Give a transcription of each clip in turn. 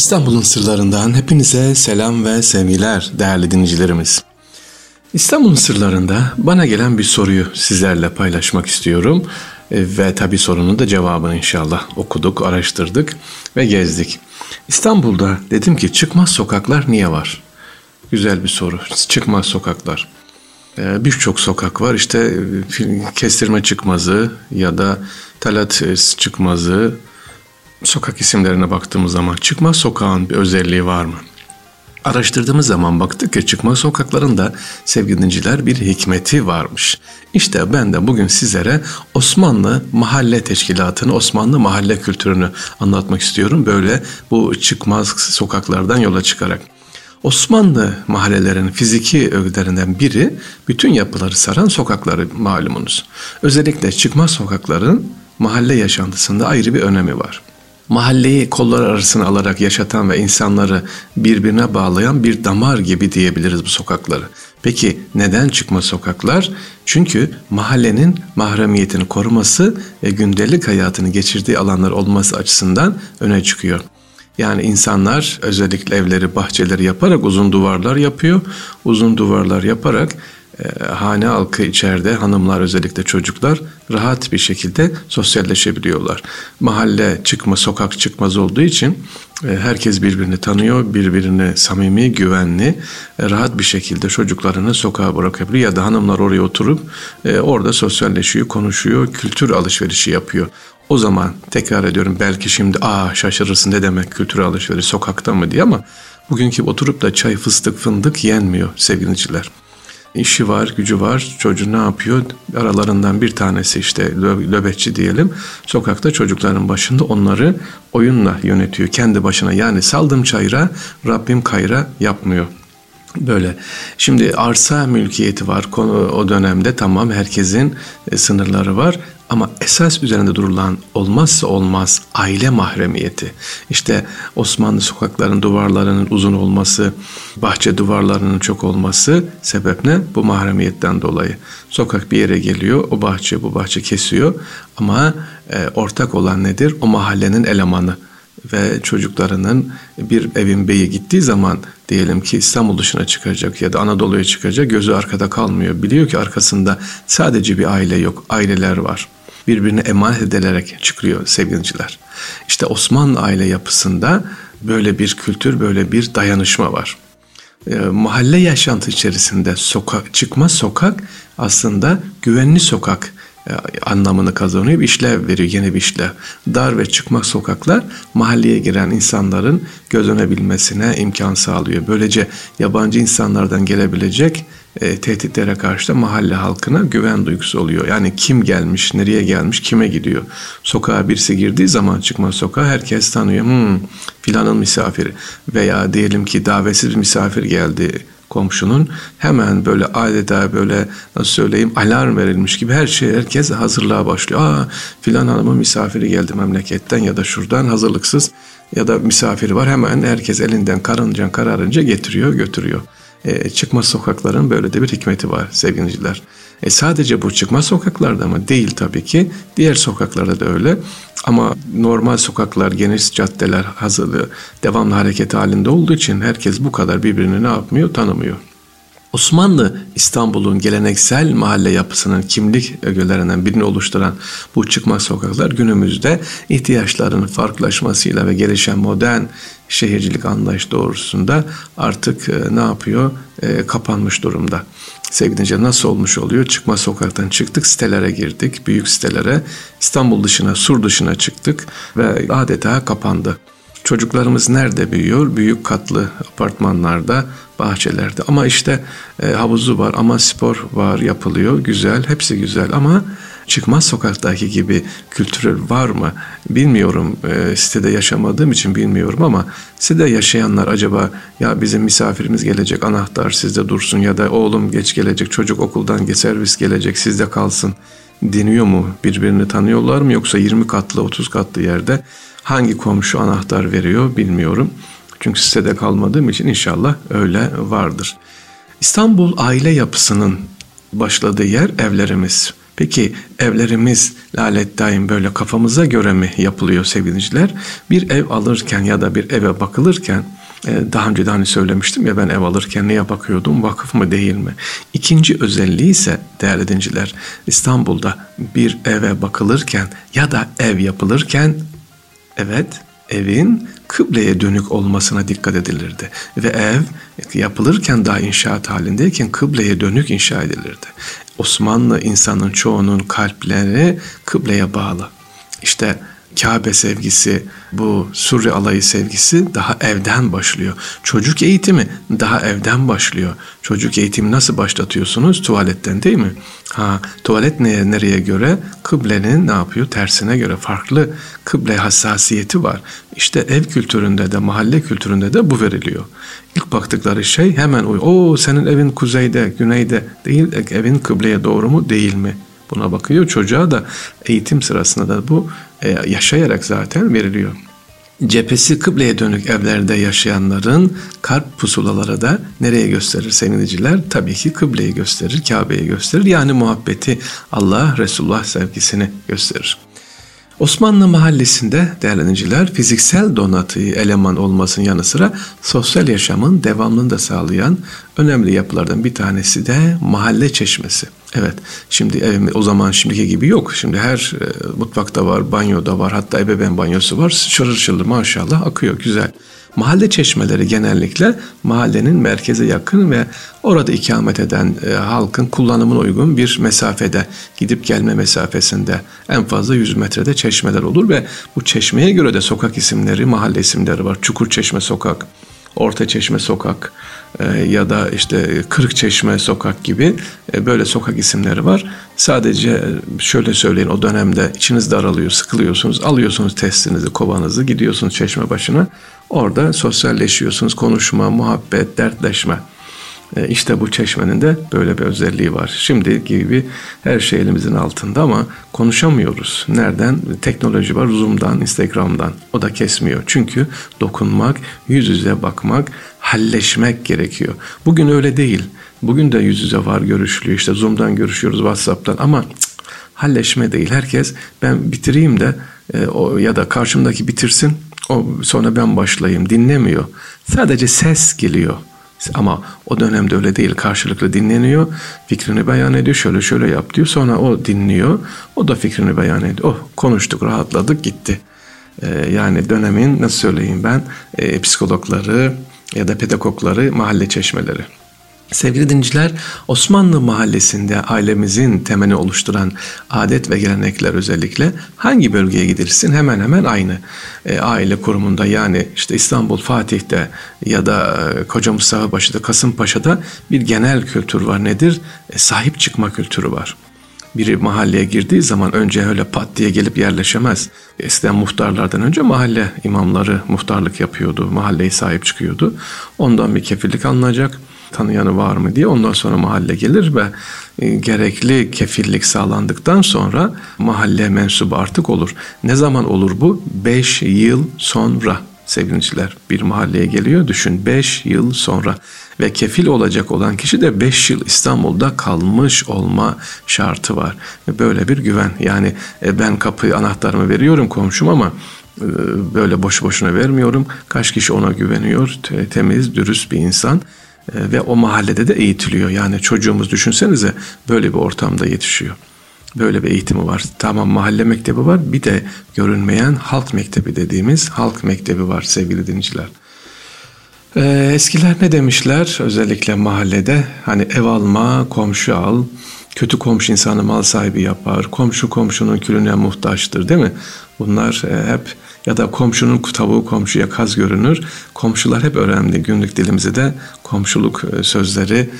İstanbul'un sırlarından hepinize selam ve sevgiler değerli dinleyicilerimiz. İstanbul'un sırlarında bana gelen bir soruyu sizlerle paylaşmak istiyorum. Ve tabii sorunun da cevabını inşallah okuduk, araştırdık ve gezdik. İstanbul'da dedim ki çıkmaz sokaklar niye var? Güzel bir soru. Çıkmaz sokaklar. Birçok sokak var. İşte Kestirme Çıkmazı ya da Talat Çıkmazı. Sokak isimlerine baktığımız zaman çıkmaz sokağın bir özelliği var mı? Araştırdığımız zaman baktık ki çıkmaz sokaklarında sevgili dinleyiciler bir hikmeti varmış. İşte ben de bugün sizlere Osmanlı Mahalle Teşkilatı'nı, Osmanlı mahalle kültürünü anlatmak istiyorum. Böyle bu çıkmaz sokaklardan yola çıkarak. Osmanlı mahallelerin fiziki öğelerinden biri bütün yapıları saran sokakları malumunuz. Özellikle çıkmaz sokakların mahalle yaşantısında ayrı bir önemi var. Mahalleyi kollar arasına alarak yaşatan ve insanları birbirine bağlayan bir damar gibi diyebiliriz bu sokakları. Peki neden çıkmaz sokaklar? Çünkü mahallenin mahremiyetini koruması ve gündelik hayatını geçirdiği alanlar olması açısından öne çıkıyor. Yani insanlar özellikle evleri, bahçeleri yaparak uzun duvarlar yapıyor. Uzun duvarlar yaparak hane halkı içeride, hanımlar özellikle çocuklar rahat bir şekilde sosyalleşebiliyorlar. Mahalle çıkmaz, sokak çıkmaz olduğu için herkes birbirini tanıyor, birbirine samimi, güvenli, rahat bir şekilde çocuklarını sokağa bırakabiliyor ya da hanımlar oraya oturup orada sosyalleşiyor, konuşuyor, kültür alışverişi yapıyor. O zaman tekrar ediyorum belki şimdi şaşırırsın ne demek kültür alışverişi sokakta mı diye ama bugünkü oturup da çay, fıstık, fındık yenmiyor sevgiliciler. İşi var, gücü var, çocuğu ne yapıyor? Aralarından bir tanesi işte löbetçi diyelim. Sokakta çocukların başında onları oyunla yönetiyor. Kendi başına yani saldım çayıra, Rabbim kayra yapmıyor. Böyle. Şimdi arsa mülkiyeti var. O dönemde tamam herkesin sınırları var. Ama esas üzerinde durulan olmazsa olmaz aile mahremiyeti. İşte Osmanlı sokaklarının duvarlarının uzun olması, bahçe duvarlarının çok olması sebep ne? Bu mahremiyetten dolayı. Sokak bir yere geliyor, o bahçe bu bahçe kesiyor ama ortak olan nedir? O mahallenin elemanı. Ve çocuklarının bir evin beyi gittiği zaman diyelim ki İstanbul dışına çıkacak ya da Anadolu'ya çıkacak gözü arkada kalmıyor. Biliyor ki arkasında sadece bir aile yok, aileler var. Birbirine emanet edilerek çıkıyor sevgiliciler. İşte Osmanlı aile yapısında böyle bir kültür, böyle bir dayanışma var. Mahalle yaşantı içerisinde çıkmaz sokak aslında güvenli sokak anlamını kazanıyor, bir işlev veriyor, yeni bir işlev. Dar ve çıkmaz sokaklar mahalleye giren insanların gözlenebilmesine imkan sağlıyor. Böylece yabancı insanlardan gelebilecek tehditlere karşı da mahalle halkına güven duygusu oluyor. Yani kim gelmiş, nereye gelmiş, kime gidiyor. Sokağa birisi girdiği zaman çıkmaz sokağa herkes tanıyor. Filanın misafiri veya diyelim ki davetsiz bir misafir geldi. Komşunun hemen böyle adeta böyle nasıl söyleyeyim alarm verilmiş gibi herkes hazırlığa başlıyor. Filan hanımın misafiri geldi memleketten ya da şuradan hazırlıksız ya da misafiri var hemen herkes elinden kararınca getiriyor götürüyor. Çıkmaz sokakların böyle de bir hikmeti var sevgiliciler. Sadece bu çıkmaz sokaklarda mı? Değil tabii ki. Diğer sokaklarda da öyle. Ama normal sokaklar, geniş caddeler hazırlığı, devamlı hareket halinde olduğu için herkes bu kadar birbirini ne yapmıyor, tanımıyor. Osmanlı İstanbul'un geleneksel mahalle yapısının kimlik ögelerinden birini oluşturan bu çıkmaz sokaklar günümüzde ihtiyaçların farklılaşmasıyla ve gelişen modern şehircilik anlayışı doğrultusunda artık ne yapıyor? Kapanmış durumda. Sevgili nasıl olmuş oluyor? Çıkmaz sokaktan çıktık, sitelere girdik, büyük sitelere, İstanbul dışına, sur dışına çıktık ve adeta kapandı. Çocuklarımız nerede büyüyor? Büyük katlı apartmanlarda, bahçelerde. Ama işte havuzu var, ama spor var yapılıyor. Güzel, hepsi güzel ama çıkmaz sokaktaki gibi kültürel var mı? Bilmiyorum. Sitede yaşamadığım için bilmiyorum ama sitede yaşayanlar acaba ya bizim misafirimiz gelecek, anahtar sizde dursun ya da oğlum geç gelecek, çocuk okuldan geç servis gelecek, sizde kalsın deniyor mu? Birbirini tanıyorlar mı? Yoksa 20 katlı, 30 katlı yerde hangi komşu anahtar veriyor bilmiyorum. Çünkü sitede kalmadığım için inşallah öyle vardır. İstanbul aile yapısının başladığı yer evlerimiz. Peki evlerimiz lalet daim böyle kafamıza göre mi yapılıyor sevgiliciler? Bir ev alırken ya da bir eve bakılırken, daha önce de hani söylemiştim ya, ben ev alırken neye bakıyordum, vakıf mı değil mi? İkinci özelliği ise değerli dinciler, İstanbul'da bir eve bakılırken ya da ev yapılırken, evet, evin kıbleye dönük olmasına dikkat edilirdi. Ve ev yapılırken, daha inşaat halindeyken kıbleye dönük inşa edilirdi. Osmanlı insanın çoğunun kalpleri kıbleye bağlı. İşte Kabe sevgisi, bu Surre alayı sevgisi daha evden başlıyor. Çocuk eğitimi daha evden başlıyor. Çocuk eğitimi nasıl başlatıyorsunuz? Tuvaletten değil mi? Tuvalet nereye göre? Kıblenin ne yapıyor? Tersine göre. Farklı kıble hassasiyeti var. İşte ev kültüründe de, mahalle kültüründe de bu veriliyor. İlk baktıkları şey hemen senin evin kuzeyde, güneyde değil, evin kıbleye doğru mu değil mi? Buna bakıyor. Çocuğa da eğitim sırasında da bu yaşayarak zaten veriliyor. Cephesi kıbleye dönük evlerde yaşayanların kalp pusulaları da nereye gösterir sevgiliciler? Tabii ki kıbleyi gösterir, Kabe'yi gösterir. Yani muhabbeti, Allah, Resulullah sevgisini gösterir. Osmanlı mahallesinde değerlendiriciler, fiziksel donatıyı eleman olmasının yanı sıra sosyal yaşamın devamlılığını da sağlayan önemli yapılardan bir tanesi de mahalle çeşmesi. Evet, şimdi evimiz o zaman şimdiki gibi yok. Şimdi her mutfakta var, banyoda var, hatta ebeveyn banyosu var. Şırır şırır maşallah akıyor, güzel. Mahalle çeşmeleri genellikle mahallenin merkeze yakın ve orada ikamet eden halkın kullanımına uygun bir mesafede, gidip gelme mesafesinde, en fazla 100 metrede çeşmeler olur ve bu çeşmeye göre de sokak isimleri, mahalle isimleri var. Çukurçeşme sokak, Ortaçeşme sokak ya da işte Kırıkçeşme sokak gibi böyle sokak isimleri var. Sadece şöyle söyleyin, o dönemde içiniz daralıyor, sıkılıyorsunuz, alıyorsunuz testinizi, kovanızı, gidiyorsunuz çeşme başına. Orada sosyalleşiyorsunuz, konuşma, muhabbet, dertleşme. İşte bu çeşmenin de böyle bir özelliği var. Şimdi gibi her şey elimizin altında ama konuşamıyoruz. Nereden? Teknoloji var, Zoom'dan, Instagram'dan. O da kesmiyor. Çünkü dokunmak, yüz yüze bakmak, halleşmek gerekiyor. Bugün öyle değil. Bugün de yüz yüze var görüşülüyor. İşte Zoom'dan görüşüyoruz, WhatsApp'tan ama halleşme değil. Herkes ben bitireyim de ya da karşımdaki bitirsin, sonra ben başlayayım. Dinlemiyor. Sadece ses geliyor. Ama o dönemde öyle değil. Karşılıklı dinleniyor. Fikrini beyan ediyor. Şöyle şöyle yap diyor. Sonra o dinliyor. O da fikrini beyan ediyor. Konuştuk, rahatladık, gitti. Yani dönemin, nasıl söyleyeyim ben, psikologları ya da pedagogları, mahalle çeşmeleri. Sevgili dinciler, Osmanlı mahallesinde ailemizin temeli oluşturan adet ve gelenekler özellikle hangi bölgeye gidilsin hemen hemen aynı. Aile kurumunda, yani işte İstanbul Fatih'te ya da Koca Mustafa Paşa'da, Kasımpaşa'da bir genel kültür var. Nedir? Sahip çıkma kültürü var. Biri mahalleye girdiği zaman önce öyle pat diye gelip yerleşemez. Eskiden muhtarlardan önce mahalle imamları muhtarlık yapıyordu. Mahalleye sahip çıkıyordu. Ondan bir kefillik alınacak. Tanıyanı var mı diye, ondan sonra mahalle gelir ve gerekli kefillik sağlandıktan sonra mahalle mensubu artık olur. Ne zaman olur bu? 5 yıl sonra sevgiliciler, bir mahalleye geliyor, düşün, 5 yıl sonra ve kefil olacak olan kişi de 5 yıl İstanbul'da kalmış olma şartı var. Böyle bir güven, yani ben kapıyı, anahtarımı veriyorum komşum ama böyle boş boşuna vermiyorum. Kaç kişi ona güveniyor? Temiz, dürüst bir insan. Ve o mahallede de eğitiliyor. Yani çocuğumuz, düşünsenize, böyle bir ortamda yetişiyor. Böyle bir eğitimi var. Tamam, mahalle mektebi var. Bir de görünmeyen halk mektebi dediğimiz halk mektebi var sevgili dinciler. Eskiler ne demişler? Özellikle mahallede hani ev alma, komşu al. Kötü komşu insanı mal sahibi yapar. Komşu komşunun külüne muhtaçtır, değil mi? Bunlar hep, ya da komşunun tavuğu komşuya kaz görünür. Komşular hep önemli. Günlük dilimize de komşuluk sözleri,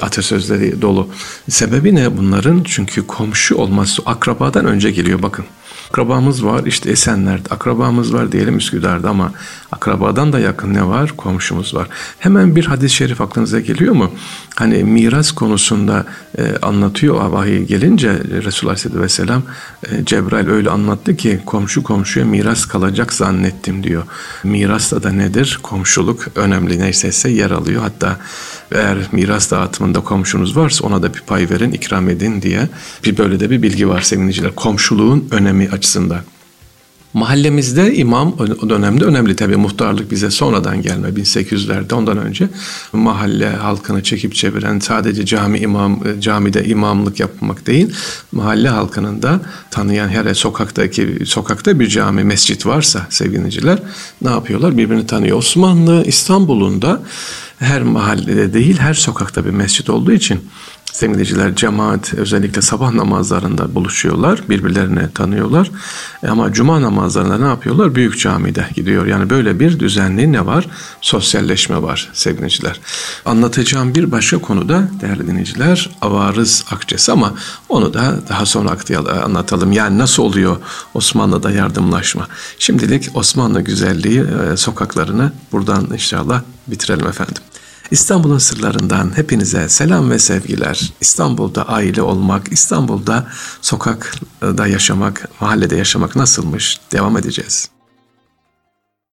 atasözleri dolu. Sebebi ne bunların? Çünkü komşu olması akrabadan önce geliyor, bakın. Akrabamız var işte Esenler'de, akrabamız var diyelim Üsküdar'da ama akrabadan da yakın ne var? Komşumuz var. Hemen bir hadis-i şerif aklınıza geliyor mu? Hani miras konusunda anlatıyor vahiy gelince Resulullah Aleyhisselatü Vesselam, Cebrail öyle anlattı ki komşu komşuya miras kalacak zannettim diyor. Mirasta da nedir? Komşuluk önemli, neyse ise yer alıyor. Hatta Hatta eğer miras dağıtımında komşunuz varsa ona da bir pay verin, ikram edin diye böyle de bir bilgi var sevgiliciler. Komşuluğun önemi açısından. Mahallemizde imam o dönemde önemli tabii, muhtarlık bize sonradan gelme, 1800'lerde, ondan önce mahalle halkını çekip çeviren, sadece camide imamlık yapmak değil, mahalle halkının da tanıyan her sokakta bir cami, mescit varsa sevgiliciler ne yapıyorlar, birbirini tanıyor. Osmanlı İstanbul'un da her mahallede değil her sokakta bir mescit olduğu için sevgiliciler, cemaat özellikle sabah namazlarında buluşuyorlar, birbirlerini tanıyorlar. Ama cuma namazlarında ne yapıyorlar? Büyük camide gidiyor. Yani böyle bir düzenli ne var? Sosyalleşme var sevgiliciler. Anlatacağım bir başka konu da değerli dinleyiciler, avarız akçesi, ama onu da daha sonra anlatalım. Yani nasıl oluyor Osmanlı'da yardımlaşma? Şimdilik Osmanlı güzelliği sokaklarını buradan inşallah bitirelim efendim. İstanbul'un sırlarından hepinize selam ve sevgiler. İstanbul'da aile olmak, İstanbul'da sokakta yaşamak, mahallede yaşamak nasılmış? Devam edeceğiz.